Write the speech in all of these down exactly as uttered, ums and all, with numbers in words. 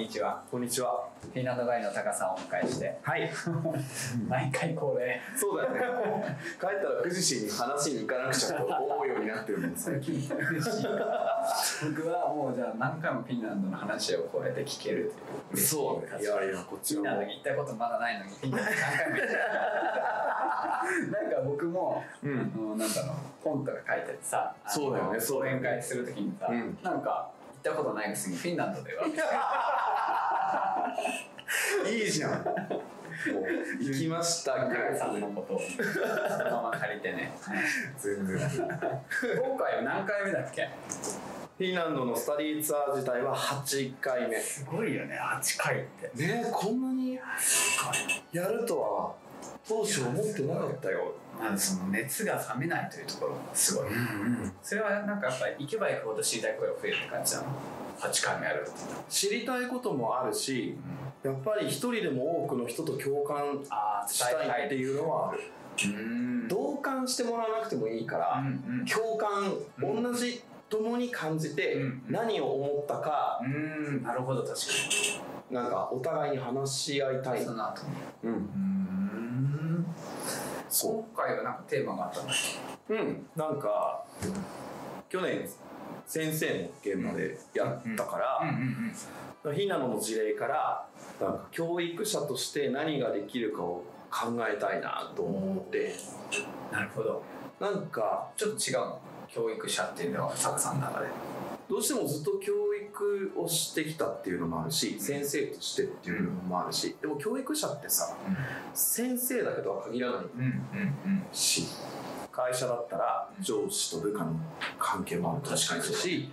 んにちは。こんにちは。フィンランドガイのタカさんをお迎えして。はい。毎回恒例。そうだね。帰ったらくじ氏に話しに行かなくちゃと思うようになってるんです。最近。僕はもうじゃあ何回もフィンランドの話をこうやって聞けるという。そうね。いやいやこっちは。フィンランドに行ったことまだないのにフィンランド何回も行った。なんか僕もあのなんだろう本とか書いててさ、そうだよね。講演会するときにさ、なんか。行ったことないくせにフィンランドではいいじゃん。行きましたぐらいさんのことをそのまま借りてね。全然。今回は何回目だっけ？フィンランドのスタディーツアー自体ははちかいめ。すごいよね、はちかいって。ね、こんなにやるとは当初思ってなかったよ。あのその熱が冷めないというところがすごい、うんうん、それはなんかやっぱり行けば行くほど知りたいことが増えるって感じなの。はちかいめあるって知りたいこともあるし、うん、やっぱり一人でも多くの人と共感したいっていうのはある。うん、同感してもらわなくてもいいから、うんうん、共感、うん、同じ共に感じて何を思ったか、うんうん、なるほど、確かになんかお互いに話し合いたいなと思う、うんうん、今回はなんかテーマがあったんだけど、うん、なんか去年先生の現場でやったからひなのの事例からなんか教育者として何ができるかを考えたいなと思って、うん、なるほど。なんかちょっと違うの教育者っていうのはサクさんの中でどうしてもずっと教育をしてきたっていうのもあるし、うん、先生としてっていうのもあるし、でも教育者ってさ、うん、先生だけとは限らないし、会社だったら上司と部下の関係もあると思うし、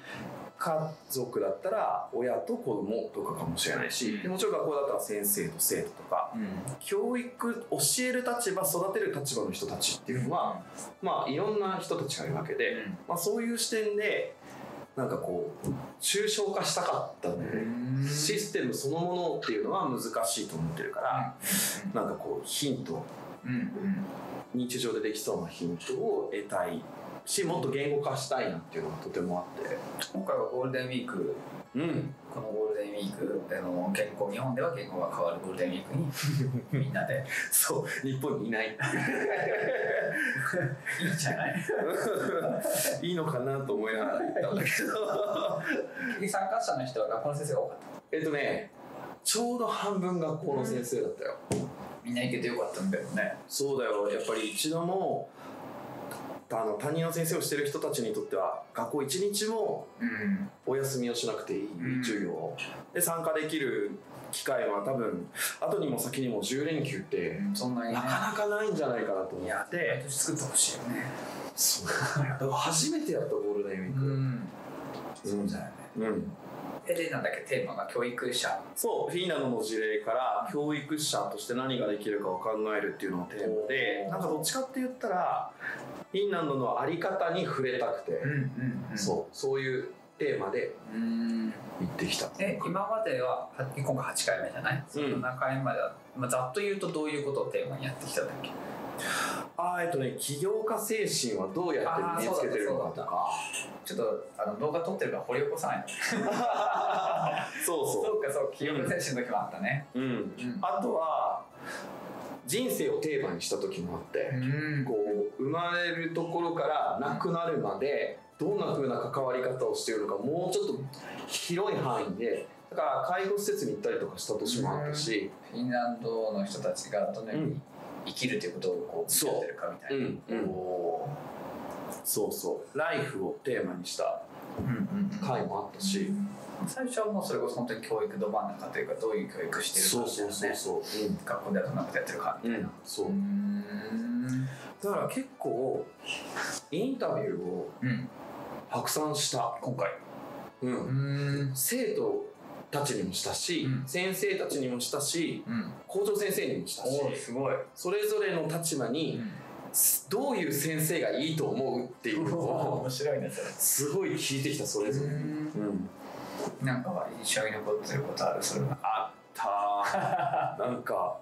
家族だったら親と子供とかかもしれないし、でもちろん学校だったら先生と生徒とか、うん、教育教える立場育てる立場の人たちっていうのは、うん、まあいろんな人たちがいるわけで、うん、まあ、そういう視点でなんかこう抽象化したかったのでシステムそのものっていうのは難しいと思ってるから、うん、なんかこうヒント、うんうん、日常でできそうなヒントを得たいし、もっと言語化したいなっていうのがとてもあって、今回はゴールデンウィーク、うん、このゴールデンウィークでの健康、日本では健康が変わるゴールデンウィークにみんなでそう日本にいないいいんじゃないいいのかなと思いながら言ったんだけど参加者の人は学校の先生が多かった。えっとねちょうど半分学校の先生だったよ、うん、みんな行けてよかったんだよね。そうだよ、やっぱり一度もあの担任の先生をしている人たちにとっては学校一日もお休みをしなくていい、うん、授業をで参加できる機会は多分後にも先にもじゅうれんきゅうってそんなに、ね、なかなかないんじゃないかなと思って、毎年作ってほしいよね。そうだから初めてやったゴールデンウィーク、うん、そうじゃないね、うん、でなんだっけテーマが教育者。そう、フィーナの事例から教育者として何ができるかを考えるっていうのがテーマで、なんかどっちかって言ったらフィンランドの在り方に触れたくて、そう、そういうテーマで行ってきた。え、今までは今回はちかいめじゃない？そのななかいめまでは、まあ、ざっと言うとどういうことをテーマにやってきたんだっけ？あえっとね、起業家精神はどうやって身につけてるのかとか、ちょっとあの動画撮ってるから掘り起こさないそうそうそうかそう、起業家精神の時もあったね、うん、うん、あとは人生をテーマにした時もあって、うん、こう生まれるところから亡くなるまでどんな風な関わり方をしているのか、もうちょっと広い範囲で、だから介護施設に行ったりとかした年もあったし、フィンランドの人たちがどのように生きるということをこう向き合ってるかみたいな、うんうん、そうそうライフをテーマにした回もあったし、最初はもうそれこそ本当に教育ど真ん中というか、どういう教育してるかみたいなね、そうそうそうそう、うん、学校ではどんなことやってるかみたいな、うん、そう、うん、だから結構インタビューを白山した今回、うん、うん生徒たちにもしたし、うん、先生たちにもしたし、うん、校長先生にもしたし、おー、すごい、それぞれの立場に、うん、どういう先生がいいと思うっていうのを面白いね、すごい聞いてきた、それぞれ、うん、なんかは印象に残ってることある？それはあったなんか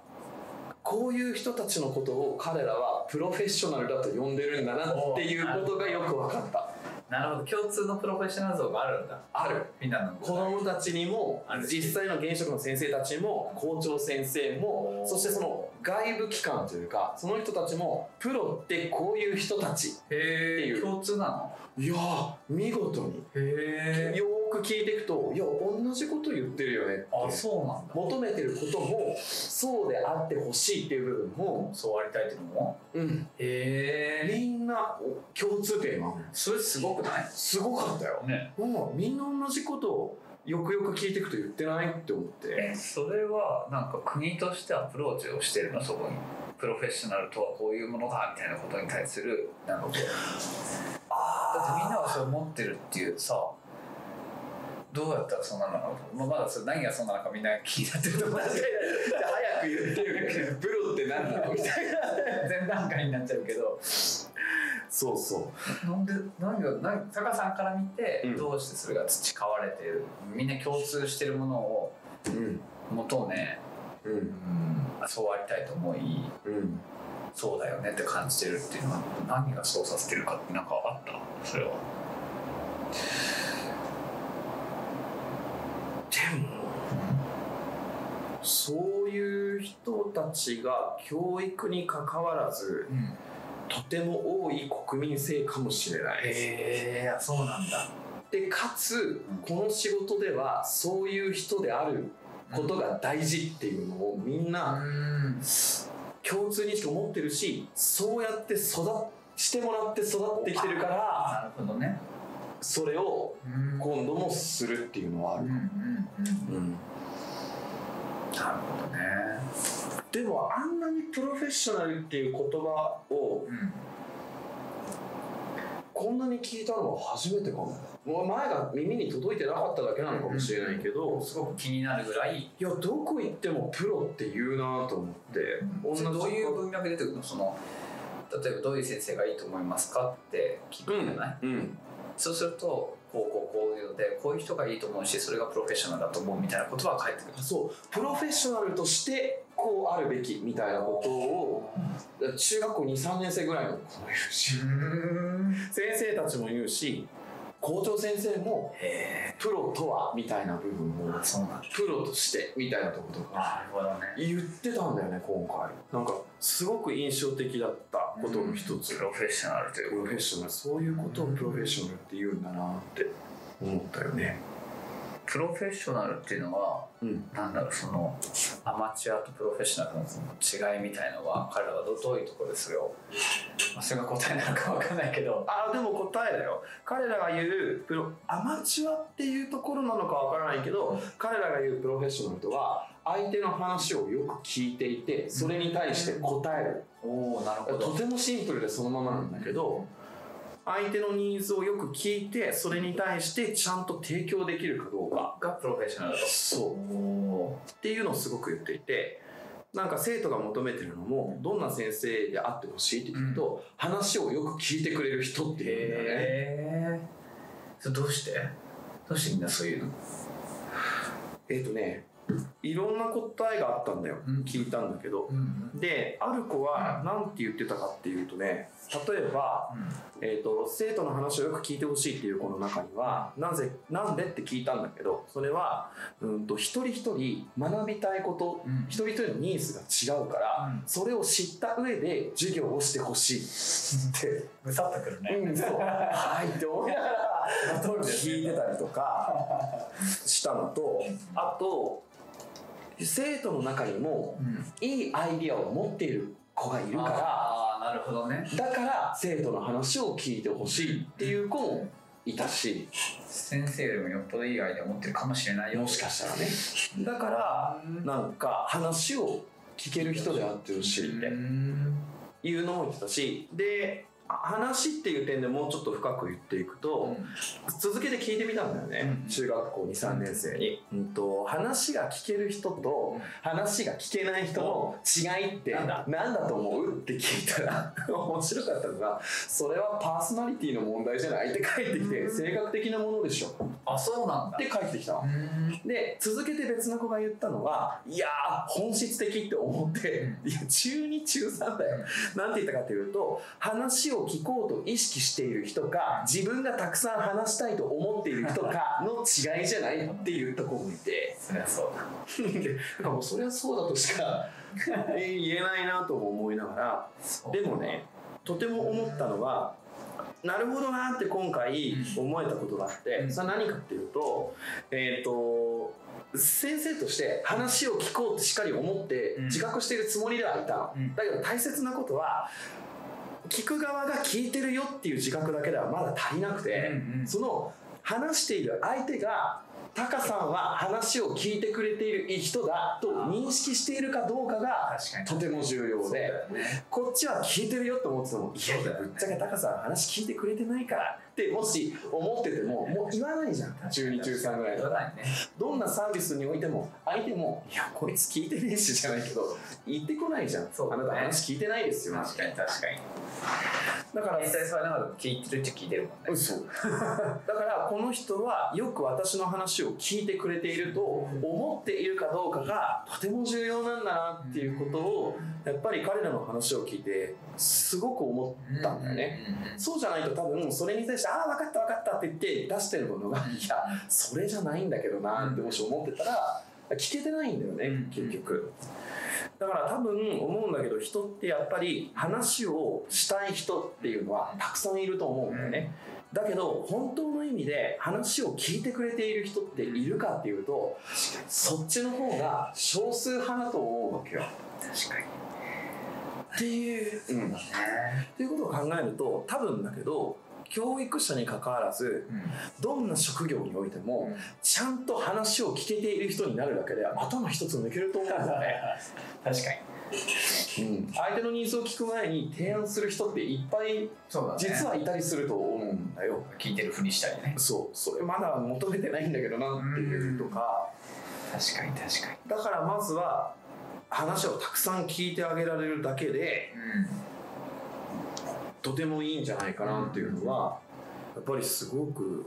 こういう人たちのことを彼らはプロフェッショナルだと呼んでるんだなっていうことがよく分かった。なるほど、共通のプロフェッショナル像があるんだ。ある。みんなの子供たちにも実際の現職の先生たちも校長先生も、そしてその外部機関というかその人たちもプロってこういう人たちっていう共通なの。いやー見事にへーよーく聞いていくと、いや同じこと言ってるよねって。あ、そうなんだ。求めてることもそうであってほしいっていう部分も、そうありたいっていうのも、うん、へーみんな共通点がある。それすごくない？すごかったよ、ね、もうみんな同じことをよくよく聞いていくと言ってないって思って。え、それはなんか国としてアプローチをしてるの、そこにプロフェッショナルとはこういうものだみたいなことに対するなんかこうあだってみんなはそう思ってるっていうさ、どうやったらそんなのか、まあ、まだそれ何がそんなのかみんな気になってると思う。確かに早く言ってるけどプロって何なのみたいな前段階になっちゃうけど、そうそう、なんで何が何タカさんから見て、うん、どうしてそれが培われている、みんな共通しているものを元をね、うんうん、そうありたいと思い、うん、そうだよねって感じてるっていうのは何がそうさせてるかって何かあった？それはそういう人たちが教育に関わらず、うん、とても多い国民性かもしれないです。そうなんだ。でかつこの仕事ではそういう人であることが大事っていうのをみんな共通にしか思ってるし、そうやって育してもらって育ってきてるから、なるほどね、それを今度もするっていうのはあるかも。うんうんうん、なるほどね。でもあんなにプロフェッショナルっていう言葉を、うん、こんなに聞いたのは初めてかも。もう前が耳に届いてなかっただけなのかもしれないけど、うん、すごく気になるぐらい、いやどこ行ってもプロって言うなと思って、うん、同じどういう文脈出てくるの？その例えばどういう先生がいいと思いますかって聞くんじゃない？うんうん、そうするとこうこうこういうのでこういう人がいいと思うし、それがプロフェッショナルだと思うみたいなことは返ってくる。そう、プロフェッショナルとしてこうあるべきみたいなことを中学校 に,さん 年生ぐらいの子も言うし、先生たちも言うし、校長先生もプロとはみたいな部分も、プロとしてみたいなところとか言ってたんだよね今回。なんかすごく印象的だったことの一つ、うん、プロフェッショナルというプロフェッショナル、そういうことをプロフェッショナルって言うんだなって思ったよね。プロフェッショナルっていうのは、うん、なんだろう、そのアマチュアとプロフェッショナルのその違いみたいのは、彼らはどういうところですよ。それが答えなのか分かんないけど、あでも答えだよ。彼らが言うプロアマチュアっていうところなのか分からないけど、彼らが言うプロフェッショナルとは相手の話をよく聞いていて、それに対して答える、おー、なるほど。とてもシンプルでそのままなんだけど、相手のニーズをよく聞いて、それに対してちゃんと提供できるかどうかがプロフェッショナルだと。そうっていうのをすごく言っていて、なんか生徒が求めてるのも、どんな先生であってほしいって言うと、うん、話をよく聞いてくれる人っていうんだよね。へー、それどうして？どうしてみんなそういうの？えっとね、いろんな答えがあったんだよ、うん、聞いたんだけど、うんうん、である子は何て言ってたかっていうとね、例えば、うん、えーと、生徒の話をよく聞いてほしいっていう子の中には、なぜなんでって聞いたんだけど、それは、うん、と一人一人学びたいこと、うん、一人一人のニーズが違うから、うん、それを知った上で授業をしてほしいってむさってくるね、うん、そうはいって思いながら聞いてたりとかしたのと、あと生徒の中にもいいアイディアを持っている子がいるから、あ、なるほどね、だから生徒の話を聞いてほしいっていう子もいたし、先生よりもよっぽどいいアイディアを持ってるかもしれないよ、もしかしたらね。だからなんか話を聞ける人であってほしいっていうのも言ってたし、で話っていう点でもうちょっと深く言っていくと、うん、続けて聞いてみたんだよね、うん、中学校 に,さん 年生に、うんと、話が聞ける人と話が聞けない人の違いって何だ、何だと思うって聞いたら面白かったのが、それはパーソナリティの問題じゃないって返ってきて、性格的なものでしょ、あ、そうなんだって返ってきた。で続けて別の子が言ったのは、いやー本質的って思って、いや中に中さんだよ、なんて言ったかというと、話をを聞こうと意識している人か自分がたくさん話したいと思っている人かの違いじゃないっていうところを見てそりゃそうだもうそりゃそうだとしか言えないなと思いながらでもねとても思ったのはなるほどなって今回思えたことがあって、うん、それは何かっていうと、えーと、先生として話を聞こうってしっかり思って自覚しているつもりではいたの、うん、だけど大切なことは聞く側が聞いてるよっていう自覚だけではまだ足りなくて、うんうん、その話している相手がタカさんは話を聞いてくれている人だと認識しているかどうかがとても重要で、ね、こっちは聞いてるよと思っててもいやいやぶっちゃけタカさん話聞いてくれてないからってもし思っててももう言わないじゃん中に中さんぐらいだ、ね、どんなサービスにおいても相手もいやこいつ聞いてねえしじゃないけど言ってこないじゃん、ね、あなた話聞いてないですよ確かに確かにだから変態されながら聞いてるって聞いてるもんねそうだからこの人はよく私の話を聞いてくれていると思っているかどうかがとても重要なんだなっていうことをやっぱり彼らの話を聞いてすごく思ったんだよねそうじゃないと多分それに対してああ分かった分かったって言って出してるものがいやそれじゃないんだけどなってもし思ってたら聞けてないんだよね結局だから多分思うんだけど人ってやっぱり話をしたい人っていうのはたくさんいると思うんだよねだけど本当の意味で話を聞いてくれている人っているかっていうとそっちの方が少数派だと思うわけよ確かにっていうそうだねっていうことを考えると多分だけど教育者に関わらず、うん、どんな職業においても、うん、ちゃんと話を聞けている人になるだけで頭一つ抜けると思うんだね確かに、うん、相手のニーズを聞く前に提案する人っていっぱい、うんそうだね、実はいたりすると思うんだよ聞いてるふりしたりねそうそれまだ求めてないんだけどなっていうとか、うん、確かに確かにだからまずは話をたくさん聞いてあげられるだけで、うんとてもいいんじゃないかなっていうのは、うん、やっぱりすごく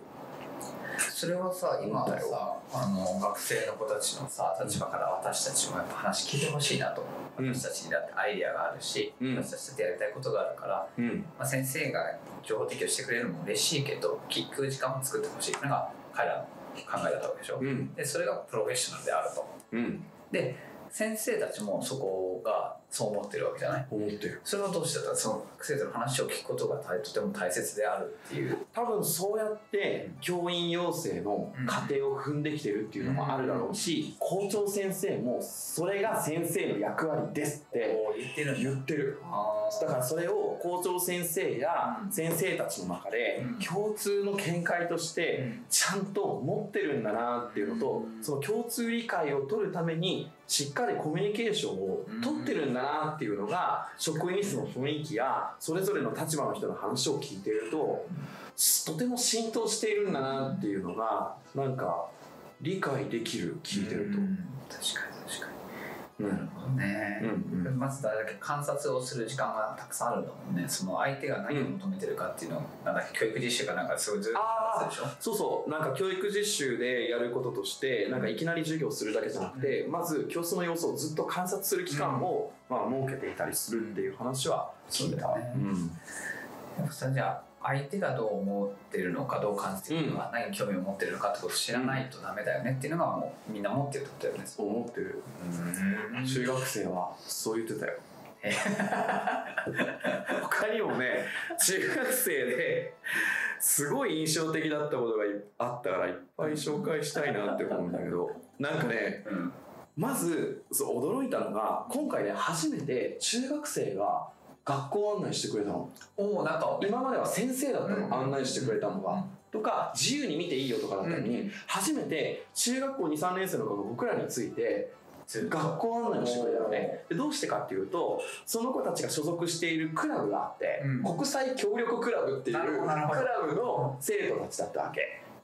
それはさ今はさあの学生の子たちのさ立場から私たちもやっぱ話聞いてほしいなと、うん、私たちにだってアイディアがあるし、うん、私たちだってやりたいことがあるから、うんまあ、先生が情報提供してくれるのも嬉しいけど聞く時間を作ってほしいのが彼らの考えだったわけでしょ、うん、でそれがプロフェッショナルであると、うん、で先生たちもそこがそう思ってるわけじゃない思ってるそれをどうしてだったらその学生との話を聞くことがとても大切であるっていう多分そうやって教員養成の過程を踏んできてるっていうのもあるだろうし、うん、校長先生もそれが先生の役割ですって言ってる言ってるだからそれを校長先生や先生たちの中で共通の見解としてちゃんと持ってるんだなっていうのとその共通理解を取るためにしっかりコミュニケーションを取ってるんだなっていうのが職員室の雰囲気やそれぞれの立場の人の話を聞いてるととても浸透しているんだなっていうのがなんか理解できる聞いてると、うん、確かに確かに、うん、なるほどね、うんうん、まずだけ観察をする時間がたくさんあるんだもんねその相手が何を求めてるかっていうのをなんか教育実習かなんかすごいずっと話すでしょそうそうなんか教育実習でやることとしてなんかいきなり授業するだけじゃなくて、うん、まず教室の様子をずっと観察する期間を、うんまあ、設けていたりするっていう話は聞いた、うん、そうだね、うん、やっぱじゃあ相手がどう思ってるのかどう感じてるのか、うん、何に興味を持ってるのかってことを知らないとダメだよねっていうのがもうみんな持ってるってことだよねそう思ってるうん中学生はそう言ってたよ他にもね中学生ですごい印象的だったことがあったからいっぱい紹介したいなって思うんだけどなんかね、うん、まずそう驚いたのが今回ね初めて中学生が学校案内してくれたのおなんか今までは先生だったの、うん、案内してくれたのが、うん、とか自由に見ていいよとかだったのに、うん、初めて中学校 に,さん 年生の子が僕らについて学校案内をしてくれたのねでどうしてかっていうとその子たちが所属しているクラブがあって、うん、国際協力クラブっていうクラブの生徒たちだったわけ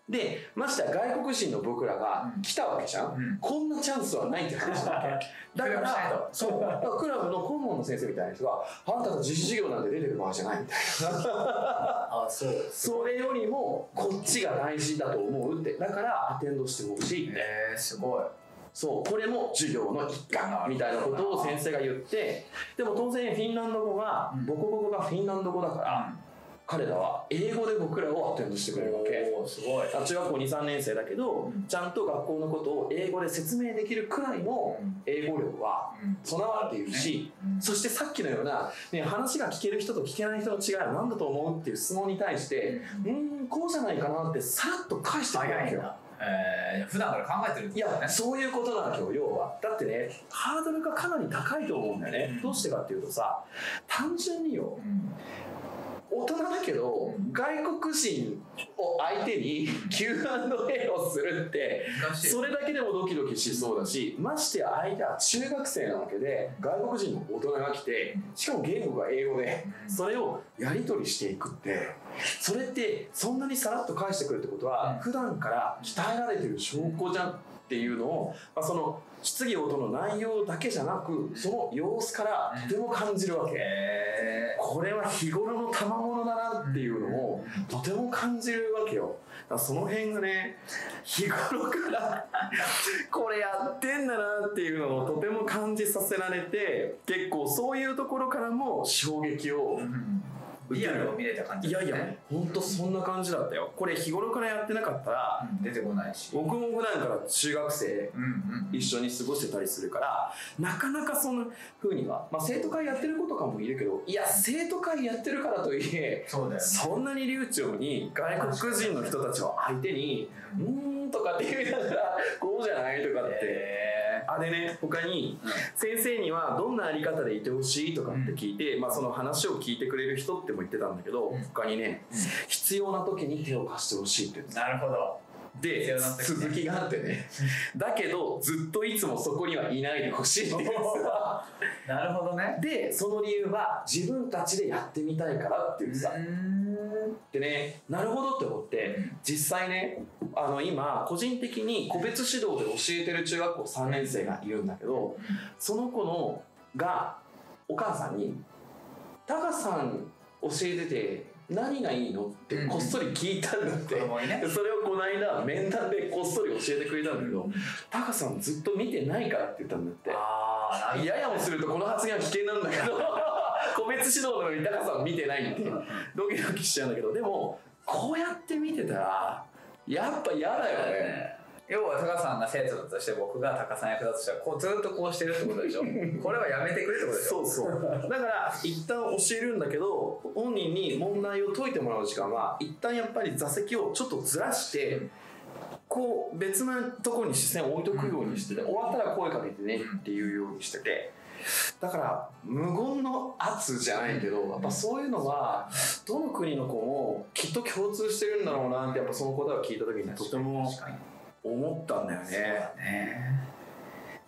でましては外国人の僕らが来たわけじゃん、うん、こんなチャンスはないって話だわけだからそうだからクラブの顧問の先生みたいな人があんたが自主授業なんて出てる場合じゃないみたいなあそうそれよりもこっちが大事だと思うってだからアテンドしてほしいってすごいそう、これも授業の一環みたいなことを先生が言って、でも当然フィンランド語が、うん、母国語がフィンランド語だから、うん、彼らは英語で僕らをアテンドしてくれるわけ。すごい。中学校 に,さん 年生だけど、うん、ちゃんと学校のことを英語で説明できるくらいの英語力は備わっているし、うん、そしてさっきのような、ね、話が聞ける人と聞けない人の違いは何だと思うっていう質問に対して、うん、うーんこうじゃないかなってさらっと返してくれるわけよ。えー、普段から考えてるってことだね。いや、そういうことなわけよ、要は。だってね、ハードルがかなり高いと思うんだよね、うん、どうしてかっていうとさ、単純によ、うん、大人だけど外国人を相手に キューアンドエー をするってそれだけでもドキドキしそうだし、ましてや相手は中学生なわけで外国人の大人が来て、しかも言語が英語でそれをやり取りしていくって、それってそんなにさらっと返してくるってことは普段から鍛えられてる証拠じゃんっていうのを、まあ、その質疑応答の内容だけじゃなくその様子からとても感じるわけ。これは日頃の賜物だなっていうのをとても感じるわけよ。だからその辺がね、日頃からこれやってんだなっていうのをとても感じさせられて、結構そういうところからも衝撃をリアルを見れた感じですね。いやいや、ほんとそんな感じだったよ。これ日頃からやってなかったら、うん、出てこないし、僕も普段から中学生一緒に過ごしてたりするから、うんうん、なかなかそんな風には、まあ、生徒会やってる子とかもいるけど、いや生徒会やってるからといえ そ, うだよ、ね、そんなに流暢に外国人の人たちを相手にうーんとかって言いながらこうじゃないとかって、えーあれね、他に先生にはどんなあり方でいてほしいとかって聞いて、うん、まあ、その話を聞いてくれる人っても言ってたんだけど、うん、他にね、うん、必要な時に手を貸してほしいって言ってた。なるほど。で、続きがあってねだけどずっといつもそこにはいないでほしいって言ってたなるほどね。でその理由は自分たちでやってみたいからっていうさ、うーんでね、なるほどって思って、実際ね、あの今個人的に個別指導で教えてる中学校さんねん生がいるんだけど、その子のがお母さんにタカさん教えてて何がいいのってこっそり聞いたんだって、うんね、それをこの間面談でこっそり教えてくれたんだけど、タカさんずっと見てないからって言ったんだって。あややもするとこの発言は危険なんだけど個別指導のようにタカさん見てないってドキドキしちゃうんだけど、でもこうやって見てたらやっぱ嫌だよね。要はタカさんが生徒だとして僕がタカさん役だとしたらこうずっとこうしてるってことでしょこれはやめてくれってことでしょそうそうだから一旦教えるんだけど本人に問題を解いてもらう時間は一旦やっぱり座席をちょっとずらして、うん、こう別なところに視線を置いとくようにしてて、うん、終わったら声かけてねっていうようにしてて、だから無言の圧じゃないけどやっぱそういうのはどの国の子もきっと共通してるんだろうなってやっぱその答えを聞いた時にとても思ったんだよね。そうだね。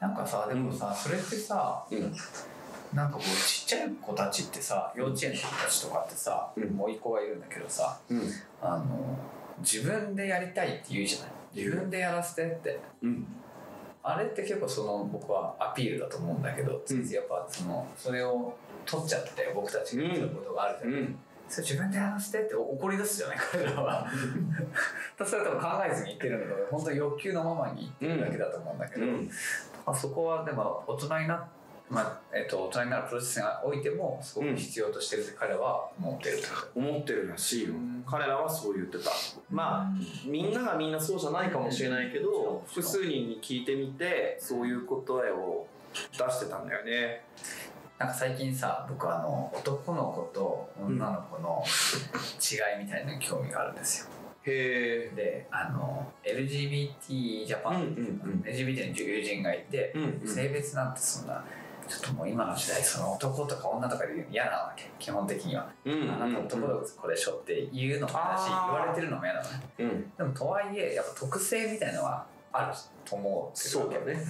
なんかさ、でもさ、うん、それってさ、うん、なんかこうちっちゃい子たちってさ、幼稚園の子たちとかってさ、うん、もう一個がいるんだけどさ、うん、あの自分でやりたいって言うじゃない。自分でやらせてって、うん、あれって結構その僕はアピールだと思うんだけど、ついついやっぱそのそれを取っちゃって僕たちが言うことがあるじゃない。うんうん、それ自分で話してって怒り出すじゃない彼らはそれは多分考えずに言ってるので本当に欲求のままに言ってるだけだと思うんだけど、うん、まあ、そこはでも大人にな、まあえっと、大人になるプロセスがおいてもすごく必要としてるって彼は思ってると、うん、思ってるらしいよ、うん、彼らはそう言ってた。まあみんながみんなそうじゃないかもしれないけど、うん、複数人に聞いてみてそういう答えを出してたんだよね。なんか最近さ、僕はあの男の子と女の子の違いみたいな興味があるんですよ。へー。で、あの エルジービーティー ジャパンっていうの、うんうん、エルジービーティー の友人がいて、うんうん、性別なんてそんなちょっともう今の時代その男とか女とかで言うの嫌なわけ基本的には、うんうんうん、あなた男の子でしょって言うのも嫌だし言われてるのも嫌なのね、うん、でもとはいえやっぱ特性みたいなのはあると思うっていうわけね。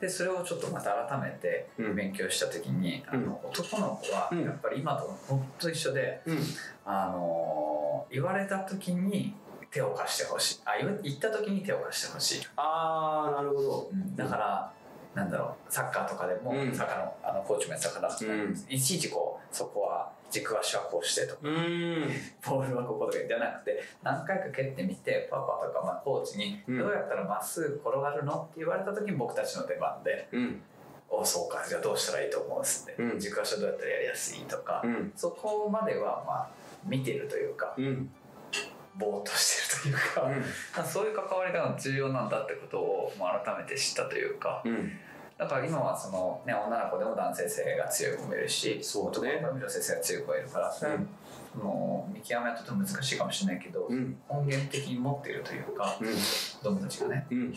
でそれをちょっとまた改めて勉強した時に、うん、あの男の子はやっぱり今とほんと一緒で、うん、あの言われた時に手を貸してほしい、あ言った時に手を貸してほしい。ああなるほど、うん、だからなんだろうサッカーとかでも、うん、サッカーの、あのコーチもやってたから、うん、いちいちこうそこは軸足はこうしてとか、うんボールはこことかじゃなくて、何回か蹴ってみて、パパとかまあコーチに、うん、どうやったらまっすぐ転がるのって言われた時に僕たちの出番で、うん、おそうか、じゃあどうしたらいいと思うんですって、うん、軸足はどうやったらやりやすいとか、うん、そこまではまあ見てるというか、うん、ぼーっとしてるというか、うん、そういう関わりが重要なんだってことを改めて知ったというか、うんだから今はその、ね、女の子でも男性性が強い子もいるし、そうね、男の子でも女性性が強い子がいるから、うん、もう見極めはとても難しいかもしれないけど、うん、根源的に持っているというか、うん、子供たちがね、うん、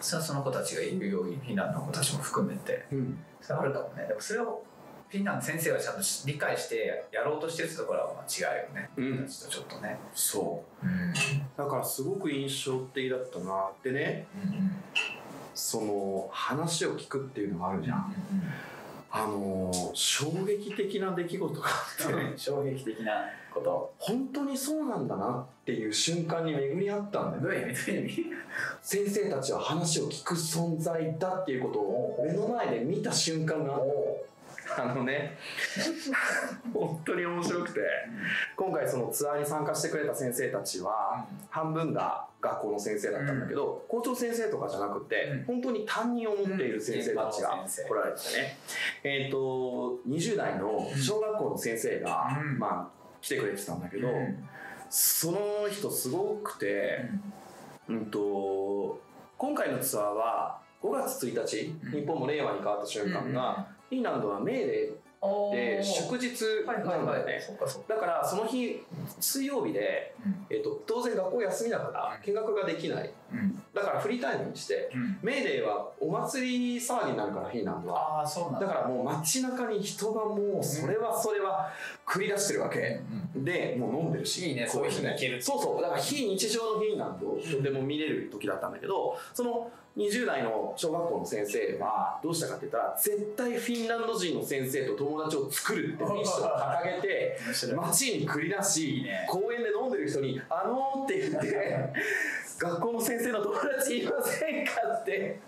それはその子たちがいるようにフィンランドの子たちも含めて、うん、それはあるかもね。でもそれをフィンランド先生がちゃんと理解してやろうとしてるってところは違うよね、うん、子供たちとちょっとねそう、うん、だからすごく印象的だったなってね、うんその話を聞くっていうのがあるじゃん、うんうん、あの衝撃的な出来事があって、ね、衝撃的なこと本当にそうなんだなっていう瞬間に巡り合ったんだよ。どういう意味どういう意味先生たちは話を聞く存在だっていうことを目の前で見た瞬間があのね本当に面白くて、今回そのツアーに参加してくれた先生たちは半分が学校の先生だったんだけど、うん、校長先生とかじゃなくて、うん、本当に担任を持っている先生たちが来られてね、うん、えっとにじゅう代の小学校の先生が、うん、まあ来てくれてたんだけど、うん、その人すごくて、うん、うんと今回のツアーはごがつついたち、うん、日本も令和に変わった瞬間が、うん、フィンランドはメーデーで祝日なんだよね。だからその日水曜日で、うんえー、と当然学校休みだから見学ができない、うん、だからフリータイムにして、うん、メーデーはお祭り騒ぎになるからフィンランドは、あーそうなんだ。だからもう街中に人がもうそれはそれは繰り出してるわけ、うん、でもう飲んでるしいいねそういう日に行ける。そうそうだから非日常のフィンランドをとても見れる時だったんだけど、そのにじゅう代の小学校の先生はどうしたかって言ったら、絶対フィンランド人の先生と友達を作るってミッションを掲げて街に繰り出し、公園で飲んでる人に「あのー」って言って「学校の先生の友達いませんか?」って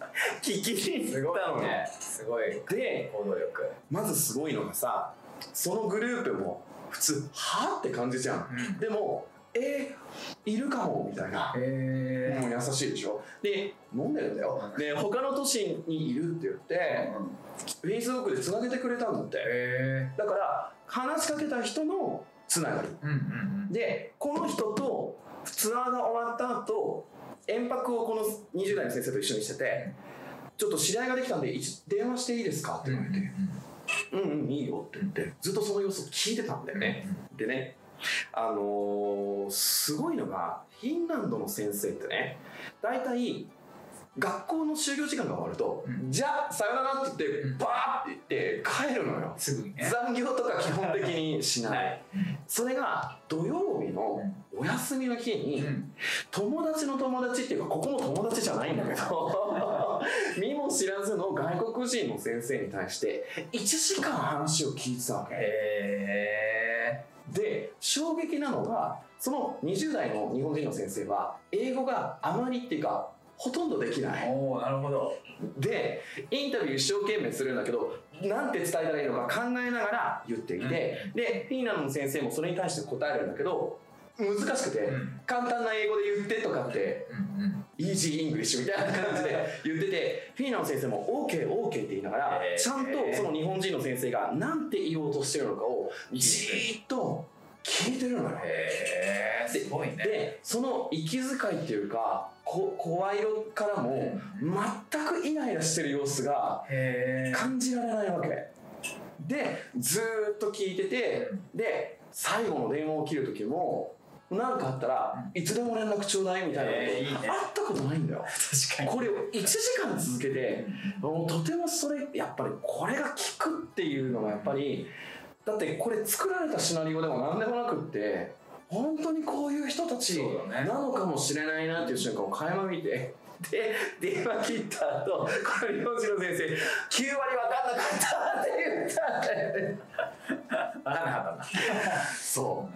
聞きに行ったのね。すごいで行動力。まずすごいのがさ、そのグループも普通「は?」って感じじゃん、うん、でもえー、いるかもみたいな、えー、もう優しいでしょ。で飲んでるんだよ、うん、で他の都市にいるって言って、うん、フェイスブックでつなげてくれたんだって、えー、だから話しかけた人のつながり、うんうんうん、でこの人とツアーが終わった後遠泊をこのにじゅう代の先生と一緒にしてて、ちょっと知り合いができたんで電話していいですかって言われて、うんうん、うんうん、いいよって言ってずっとその様子を聞いてたんだよね、うん、でねあのー、すごいのがフィンランドの先生ってね、だいたい学校の終業時間が終わると、うん、じゃあさよならって言ってバーって言って帰るのよ。すぐにね残業とか基本的にしない、はい、それが土曜日のお休みの日に、うん、友達の友達っていうかここも友達じゃないんだけど見も知らずの外国人の先生に対していちじかん話を聞いてたわけ。へーで衝撃なのが、そのにじゅう代の日本人の先生は英語があまりっていうかほとんどできない。おーなるほど。でインタビュー一生懸命するんだけどなんて伝えたらいいのか考えながら言っていて、うん、でフィンランドの先生もそれに対して答えるんだけど難しくて、うん、簡単な英語で言ってとかって、うんうん、イージーイングリッシュみたいな感じで言っててフィンランドの先生も OK OK って言いながら、えー、ちゃんとその日本人の先生が何て言おうとしてるのかをじーっと聞いてるのよ。へーすごいね。でその息遣いっていうかこ声色からも全くイライラしてる様子が感じられないわけでずーっと聞いてて、で最後の電話を切る時も何かあったらいつでも連絡ちょうだいみたいなことあったことないんだよ。確かにこれをいちじかん続けてもうとてもそれやっぱりこれが効くっていうのがやっぱりだってこれ作られたシナリオでも何でもなくって本当にこういう人たちなのかもしれないなっていう瞬間を垣間見てで電話切った後この日本人の先生きゅうわり分かんなかったって言ったんだよね。分かんなかったんだそ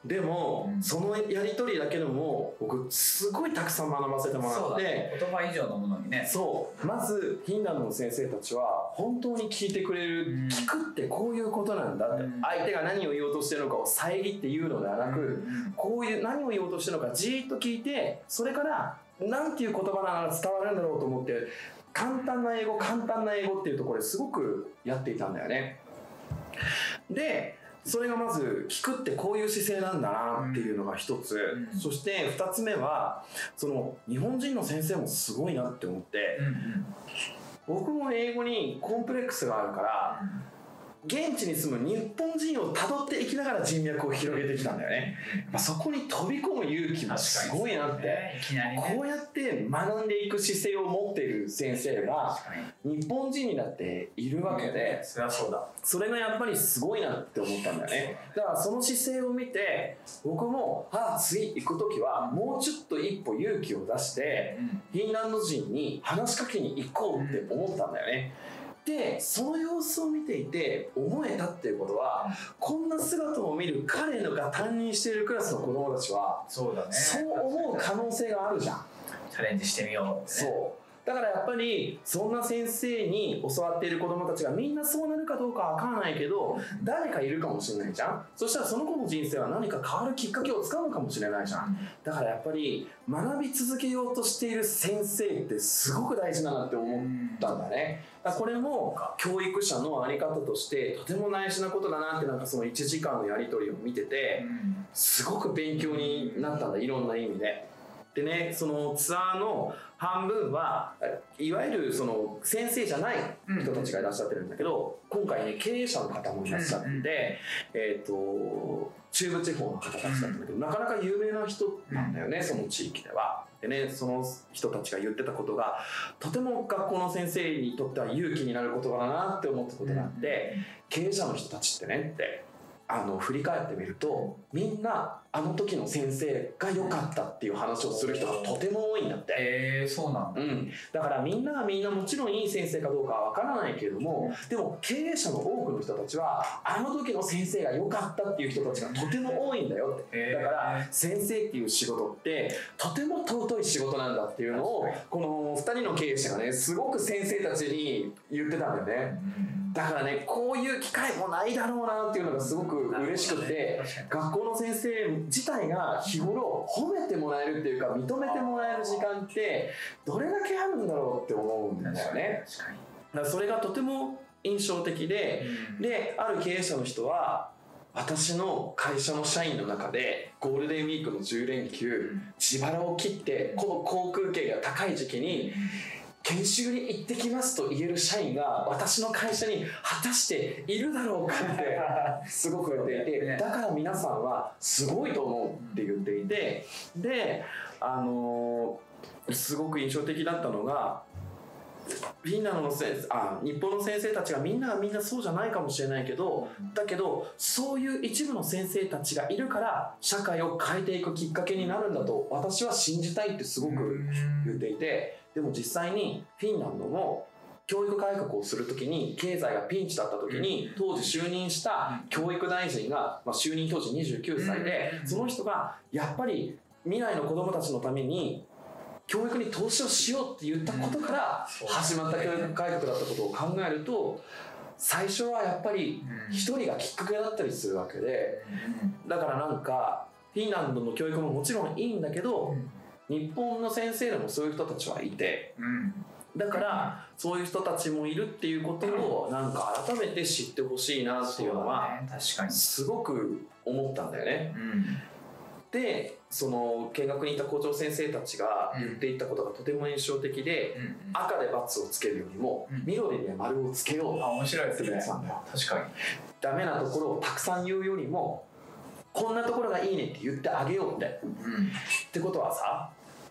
うでも、うん、そのやり取りだけでも僕すごいたくさん学ばせてもらって、そうだね、言葉以上のものにね。そうまずフィンランドの先生たちは本当に聞いてくれる、うん、聞くってこういうことなんだって、うん、相手が何を言おうとしてるのかを遮って言うのではなく、うん、こういう何を言おうとしてるのかじーっと聞いて、それからなんていう言葉なら伝わるんだろうと思って簡単な英語簡単な英語っていうところですごくやっていたんだよね。でそれがまず聞くってこういう姿勢なんだなっていうのが一つ、うん、そして二つ目はその日本人の先生もすごいなって思って、うん、僕も英語にコンプレックスがあるから、うん、現地に住む日本人をたどっていきながら人脈を広げてきたんだよね、うん、そこに飛び込む勇気もすごいなって、ね、いきなりね、こうやって学んでいく姿勢を持っている先生が日本人になっているわけで、そりゃそうだ、それがやっぱりすごいなって思ったんだよね。だからその姿勢を見て僕もああ次行くときはもうちょっと一歩勇気を出してフィンランド人に話しかけに行こうって思ったんだよね。でその様子を見ていて思えたっていうことは、こんな姿を見る彼のが担任しているクラスの子供たちはそうだね、そう思う可能性があるじゃん。チャレンジしてみようってね。そうだからやっぱりそんな先生に教わっている子どもたちがみんなそうなるかどうかわからないけど、誰かいるかもしれないじゃん。そしたらその子の人生は何か変わるきっかけをつかむかもしれないじゃん。だからやっぱり学び続けようとしている先生ってすごく大事だなって思ったんだね。だこれも教育者の在り方としてとても大事なことだなって、なんかそのいちじかんのやり取りを見ててすごく勉強になったんだ、いろんな意味で。でね、そのツアーの半分はいわゆるその先生じゃない人たちがいらっしゃってるんだけど、今回ね経営者の方もいらっしゃって、うんうん、えーと中部地方の方たちだったんだけど、なかなか有名な人なんだよね、その地域では。でね、その人たちが言ってたことがとても学校の先生にとっては勇気になる言葉だなって思ったことがあって、うんうん、経営者の人たちってねってあの振り返ってみると、みんなあの時の先生が良かったっていう話をする人がとても多いんだって。えー、そうなんだ、うん、だからみんながみんなもちろんいい先生かどうかはわからないけれども、でも経営者の多くの人たちはあの時の先生が良かったっていう人たちがとても多いんだよって、えー、だから先生っていう仕事ってとても尊い仕事なんだっていうのをこのふたりの経営者がねすごく先生たちに言ってたんだよね、うん、だからねこういう機会もないだろうなっていうのがすごく嬉しくて、ね、学校の先生自体が日頃褒めてもらえるっていうか認めてもらえる時間ってどれだけあるんだろうって思うんだよね。確かに。だからそれがとても印象的で、うん、である経営者の人は私の会社の社員の中でゴールデンウィークのじゅうれんきゅう、うん、自腹を切ってこの航空券が高い時期に、うん研修に行ってきますと言える社員が私の会社に果たしているだろうかってすごく言っていて、だから皆さんはすごいと思うって言っていて、であのすごく印象的だったのがみんなの先生あ日本の先生たちがみんながみんなそうじゃないかもしれないけど、だけどそういう一部の先生たちがいるから社会を変えていくきっかけになるんだと私は信じたいってすごく言っていて、でも実際にフィンランドも教育改革をするときに経済がピンチだったときに当時就任した教育大臣が、まあ、就任当時にじゅうきゅうさいで、その人がやっぱり未来の子どもたちのために教育に投資をしようって言ったことから始まった教育改革だったことを考えると、最初はやっぱり一人がきっかけだったりするわけで、だからなんかフィンランドの教育ももちろんいいんだけど日本の先生でもそういう人たちはいて、だからそういう人たちもいるっていうことをなんか改めて知ってほしいなっていうのはすごく思ったんだよね。でその見学にいた校長先生たちが言っていたことがとても印象的で、うんうん、赤で×をつけるよりも、うん、緑で丸をつけよう、あ面白いですね、って言ってたんだよ。確かにダメなところをたくさん言うよりもこんなところがいいねって言ってあげようって、うん、ってことはさ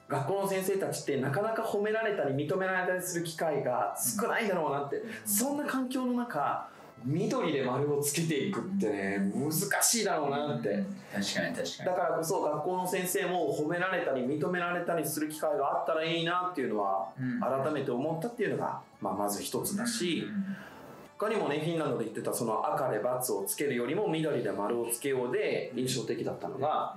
学校の先生たちってなかなか褒められたり認められたりする機会が少ないんだろうなって、うん、そんな環境の中緑で丸をつけていくってね難しいだろうなって。確かに確かに。だからこそ学校の先生も褒められたり認められたりする機会があったらいいなっていうのは改めて思ったっていうのが、まあ、まず一つだし、他にもね、フィンランドで言ってたその赤で×をつけるよりも緑で丸をつけようで印象的だったのが、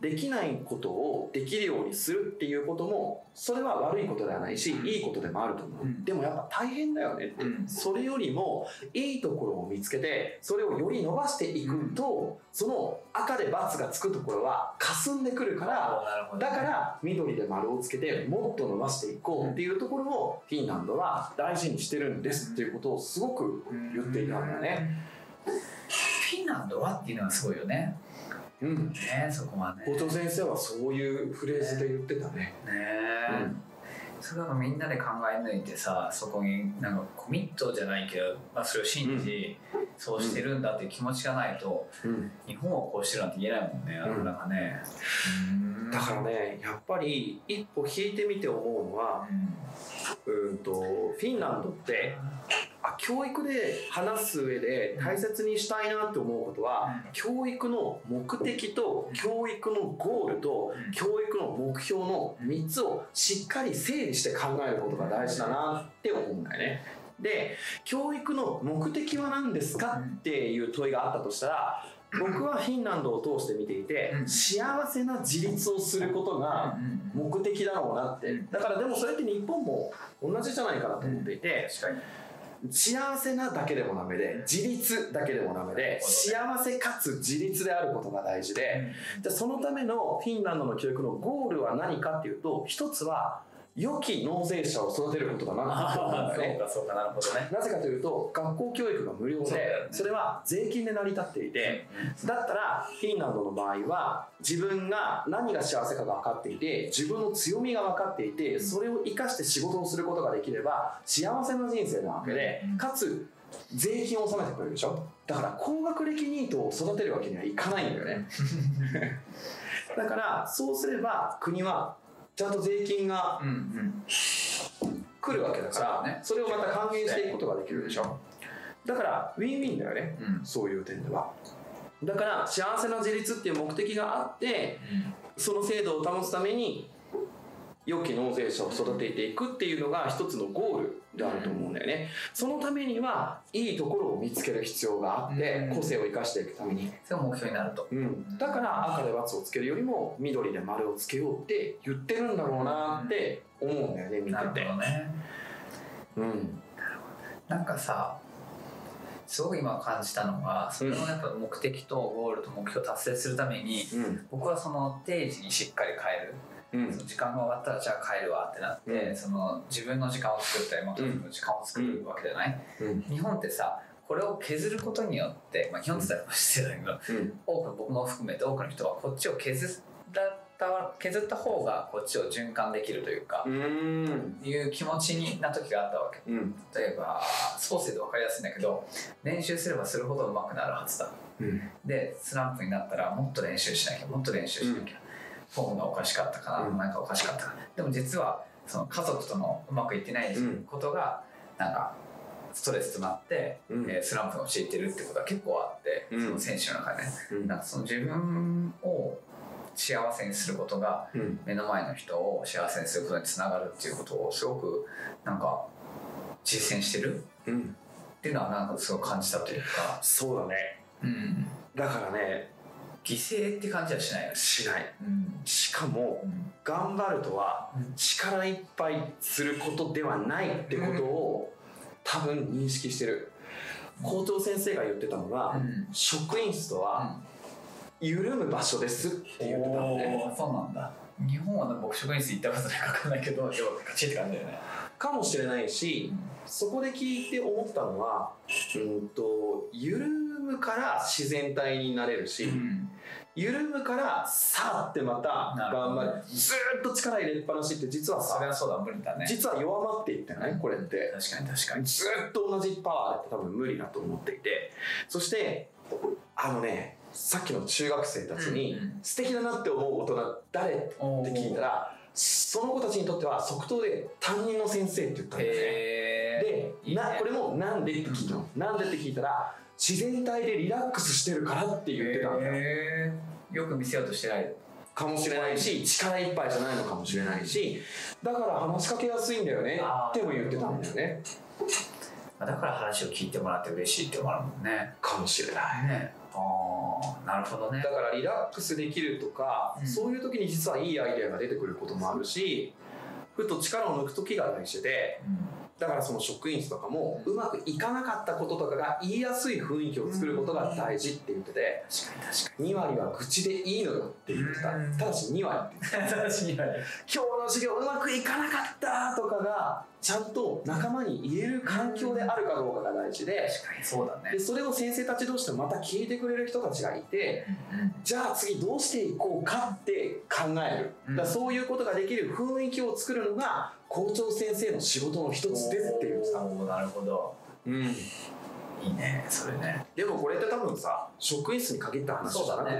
できないことをできるようにするっていうこともそれは悪いことではないし、いいことでもあると思う、うん、でもやっぱ大変だよねって、うん、それよりもいいところを見つけてそれをより伸ばしていくと、その赤で×がつくところは霞んでくるから、うん、だから緑で丸をつけてもっと伸ばしていこうっていうところをフィンランドは大事にしてるんですっていうことをすごく言っていたんだよね、うんうん、フィンランドはっていうのはすごいよね。うんね、そこはね校長先生はそういうフレーズで言ってたね。ねえ、うん、それはみんなで考え抜いてさ、そこになんかコミットじゃないけど、まあ、それを信じ、うん、そうしてるんだっていう気持ちがないと、うん、日本をこうしてるなんて言えないもんね、あの中ね、うん、だからねやっぱり一歩引いてみて思うのは、うん、うんとフィンランドってあ教育で話す上で大切にしたいなって思うことは、うん、教育の目的と教育のゴールと教育の目標のみっつをしっかり整理して考えることが大事だなって思うんだよね。で、教育の目的は何ですかっていう問いがあったとしたら、僕はフィンランドを通して見ていて幸せな自立をすることが目的だろうなって、だからでもそれって日本も同じじゃないかなと思っていて、確かに幸せなだけでもダメで自立だけでもダメで、幸せかつ自立であることが大事で、じゃあそのためのフィンランドの教育のゴールは何かっていうと、一つは良き納税者を育てることだなって思うんだよね。そうかそうか、なるほどね。なぜかというと学校教育が無料で、それは税金で成り立っていて、だったらフィンランドの場合は自分が何が幸せかが分かっていて、自分の強みが分かっていて、それを生かして仕事をすることができれば幸せな人生なわけで、かつ税金を納めてくれるでしょ。だから高学歴ニートを育てるわけにはいかないんだよねだからそうすれば国はちゃんと税金が来るわけだから、それをまた還元していくことができるでしょ。だからウィンウィンだよね、うん、そういう点では。だから幸せな自立っていう目的があって、うん、その制度を保つために良き納税者を育てていくっていうのが一つのゴールであると思うんだよね、うん、そのためにはいいところを見つける必要があって、うん、個性を生かしていくためにそれが目標になると、うん、だから赤で×をつけるよりも緑で丸をつけようって言ってるんだろうなって思うんだよね、見てて。なるほどね、うん、なるほど。なんかさすごく今感じたのが、それもやっぱ目的とゴールと目標を達成するために、うん、僕はその定時にしっかり変える、うん、時間が終わったらじゃあ帰るわってなって、うん、その自分の時間を作ったり元々の時間を作るわけじゃない、うん、日本ってさこれを削ることによって、まあ、日本って言ったらしてないけど、うん、多く僕も含めて多くの人はこっちを削った、削った方がこっちを循環できるというか、うん、いう気持ちにな時があったわけ、うん、例えばソースで分かりやすいんだけど、練習すればするほど上手くなるはずだ、うん、でスランプになったらもっと練習しなきゃもっと練習しなきゃ、うんフォームがおかしかったかな、うん、なんかおかしかったかな。でも実はその家族とのうまくいってないことがなんかストレスとなって、うんえー、スランプを陥ってるってことが結構あって、うん、その選手の中で、うん、なんかその自分を幸せにすることが目の前の人を幸せにすることにつながるっていうことをすごくなんか実践してる、うん、っていうのはなんかすごい感じたというか。そうだね、うん、だからね犠牲って感じはしないよね。しない、うん、しかも、うん、頑張るとは力いっぱいすることではないってことを、うん、多分認識してる、うん、校長先生が言ってたのが、うん、職員室とは、うん、緩む場所ですって言ってたのね。そうなんだ。日本は僕職員室行ったことないか分かんないけどカチッって感じだよね。かもしれないし、うん、そこで聞いて思ったのは、うんと、緩むから自然体になれるし、うん、緩むからさあってまた頑張る、ね、ずっと力入れっぱなしって実はさ、それはそうだ無理だね。実は弱まっていってない、うん、これって確かに確かにずっと同じパワーって多分無理だと思っていて、そしてあのねさっきの中学生たちに素敵だなって思う大人誰って聞いたら、その子たちにとっては即答で担任の先生って言ったんですね。でいい、ね、なこれもなんでって聞いたの、うん、なんでって聞いたら自然体でリラックスしてるからって言ってたんだよ。よく見せようとしてないかもしれないし、力いっぱいじゃないのかもしれないし、だから話しかけやすいんだよねっても言ってたんだよね。だから話を聞いてもらって嬉しいって思うもんね。かもしれないね。ああ、なるほどね。だからリラックスできるとか、うん、そういう時に実はいいアイデアが出てくることもあるし、ふと力を抜く時が大事で、うん、だからその職員室とかもうまくいかなかったこととかが言いやすい雰囲気を作ることが大事っていうことで、確かに確かにに割は愚痴でいいのよって言ってた、うん、ただしに割ってただしに割今日の授業うまくいかなかったとかがちゃんと仲間に入れる環境であるかどうかが大事で、確かにそうだね。でそれを先生たち同士でまた聞いてくれる人たちがいて、うん、じゃあ次どうしていこうかって考える、うん、だそういうことができる雰囲気を作るのが校長先生の仕事の一つですっていうさ。なるほど、うん、いいねそれね。でもこれって多分さ職員室に限った話じゃなくて、ね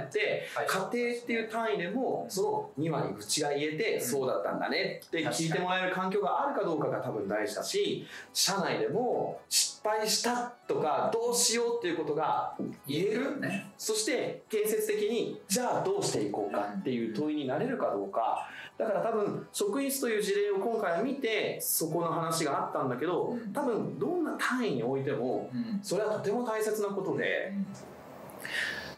はい、家庭っていう単位でもそのに割愚痴が言えて、うん、そうだったんだねって聞いてもらえる環境があるかどうかが多分大事だし、社内でも失敗したとかどうしようっていうことが言える、ね、そして建設的にじゃあどうしていこうかっていう問いになれるかどうか。だから多分職員室という事例を今回見てそこの話があったんだけど、多分どんな単位においてもそれはとても大切なことで、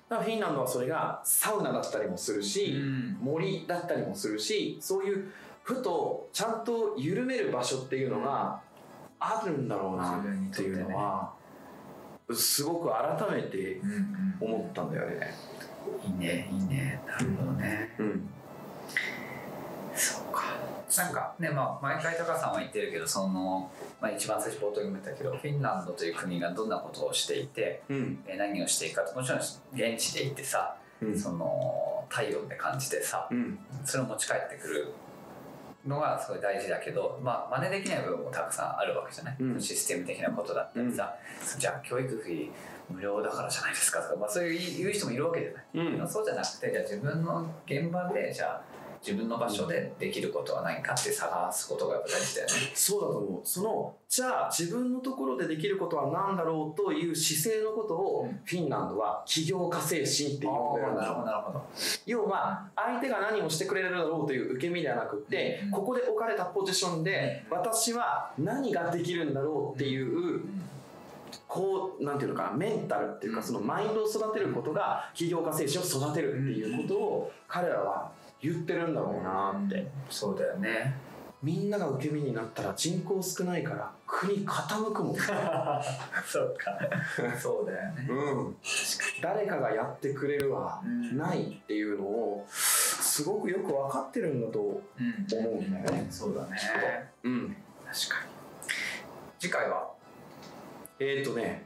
だからフィンランドはそれがサウナだったりもするし、森だったりもするし、そういうふとちゃんと緩める場所っていうのがあるんだろうなっていうのはすごく改めて思ったんだよね。いいねいいね。なるほどね、うんうん、そうか。なんかね、まあ、毎回高さんは言ってるけどその、まあ、一番最初冒頭にも言ったけどフィンランドという国がどんなことをしていて、うん、何をしていくかと、もちろん現地で行ってさ、うん、その体温で感じてさ、うん、それを持ち帰ってくるのがすごい大事だけど、まあ、真似できない部分もたくさんあるわけじゃない、うん、システム的なことだったりさ、うん、じゃあ教育費無料だからじゃないですかとか、まあ、そういう言う人もいるわけじゃない、うん、そうじゃなくてじゃあ自分の現場でじゃあ自分の場所でできることは何かって探すことがやっぱ大事だよね。そうだと思う。そのじゃあ自分のところでできることは何だろうという姿勢のことをフィンランドは起業家精神っていうことなんだろう。なるほど。要は相手が何をしてくれるだろうという受け身ではなくって、うん、ここで置かれたポジションで私は何ができるんだろうっていう、うん、こうなんていうのかな、メンタルっていうかそのマインドを育てることが起業家精神を育てるっていうことを彼らは言ってるんだろうなって、うん、そうだよね。みんなが受け身になったら人口少ないから国傾くもんそうかそうだよね、うん、誰かがやってくれるはないっていうのをすごくよく分かってるんだと思うんだよね、うん、そうだね、うん、確かに。次回はえーっとね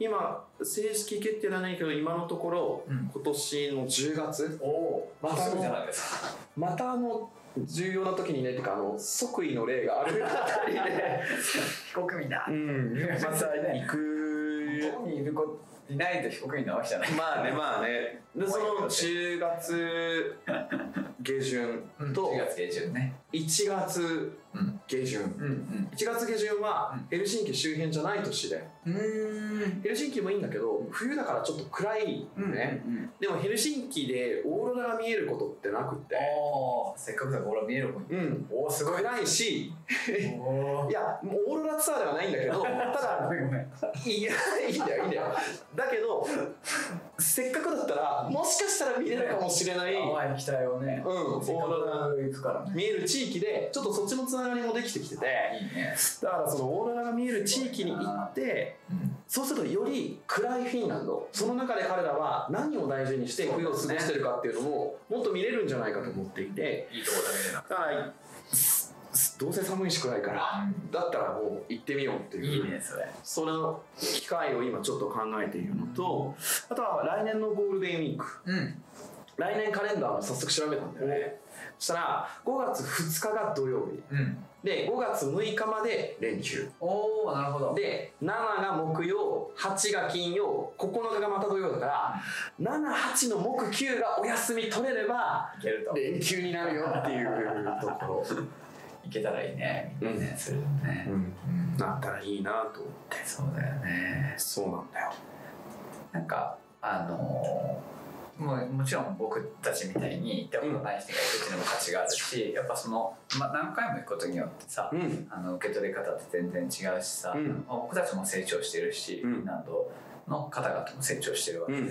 今正式決定じゃないけど今のところ、うん、今年のじゅうがつをまたのじゃないですか。またあの重要な時にねってかあの即位の例があるあたりで非国民だ、うん、また行く日本にいる子いないと非国民なわけじゃないまあねまあねでそのじゅうがつ下旬とじゅうがつ下旬ねいちがつ下旬、うんうん、いちがつ下旬はヘルシンキ周辺じゃない年で、うーん、ヘルシンキもいいんだけど冬だからちょっと暗いね、うんうん、でもヘルシンキでオーロラが見えることってなくて、あせっかくだからオーロラ見えること、うん、おすごい暗いしおいやもうオーロラツアーではないんだけどただいやいいんだよいいんだよだけどせっかくだったらもしかしたら見れるかもしれない淡い期待をね、うん、オーロラ行くからね見える地域でちょっとそっちのつながりもできてきてて、いいね、だからそのオーロラが見える地域に行って、うん、そうするとより暗いフィンランド、その中で彼らは何を大事にして冬を過ごしてるかっていうのをもっと見れるんじゃないかと思っていて、いいとこだね。だからどうせ寒いし暗いからだったらもう行ってみようっていう、いいねそれ、その機会を今ちょっと考えているのと、あとは来年のゴールデンウィーク、うん、来年カレンダーも早速調べたんだよね。そしたらごがつふつかが土曜日、うん、でごがつむいかまで連休、おーなるほど、でななが木曜はちが金曜ここのかがまた土曜だからななはちの木きゅうがお休み取れればいけると連休になるよっていうところ行けたらいいね、みんなね、うん、それでもね、うん、なったらいいなと思って。そうだよね、そうなんだよ。なんかあのーも, もちろん僕たちみたいに行ったことない人が行くっていうのも価値があるし、やっぱその、ま、何回も行くことによってさ、うん、あの受け取り方って全然違うしさ、うん、僕たちも成長してるし、うん、などの方々も成長してるわけで、うん、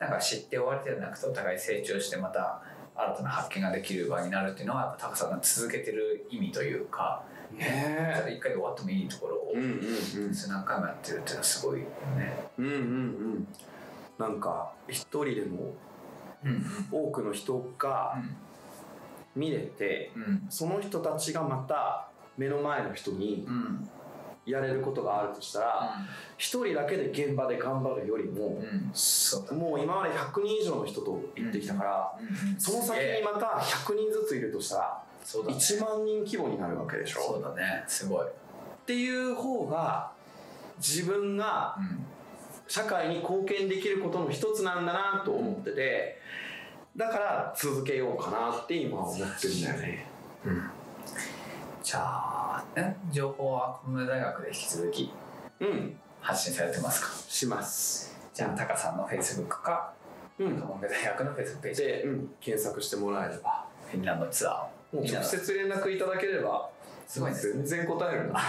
なんか知って終わりではなくてお互い成長してまた新たな発見ができる場になるっていうのはやっぱ高さが続けてる意味というか、ね、それ一回で終わってもいいところを、うんうんうん、何回もやってるっていうのはすごいよね。うんうんうん、なんか一人でも多くの人が見れて、うんうん、その人たちがまた目の前の人にやれることがあるとしたら、一、うん、人だけで現場で頑張るよりも、うん、そうもう今までひゃくにん以上の人と行ってきたから、うんうん、その先にまたひゃくにんずついるとしたら、そうだね、いちまんにん規模になるわけでしょ。そうだね、すごい。っていう方が自分が社会に貢献できることの一つなんだなと思ってて、だから続けようかなって今は思ってるんだよね。うん、じゃあ、ね、情報はコム大学で引き続き発信されてますか？うん、します。じゃあタカさんの Facebook か、うん、コム大学の Facebook ページで、うん、検索してもらえればフィンランドツアーをもう直接連絡いただければすごい、ね、全然答えるな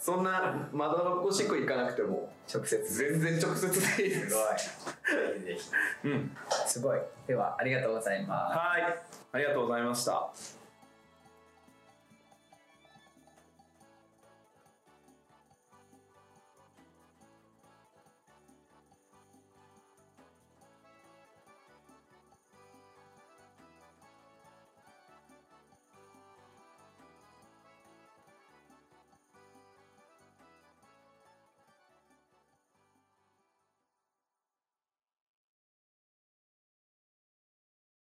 そんなまどろっこしくいかなくても直接全然直接でいいですすごい、うん、すごい。ではありがとうございます。はい、ありがとうございました。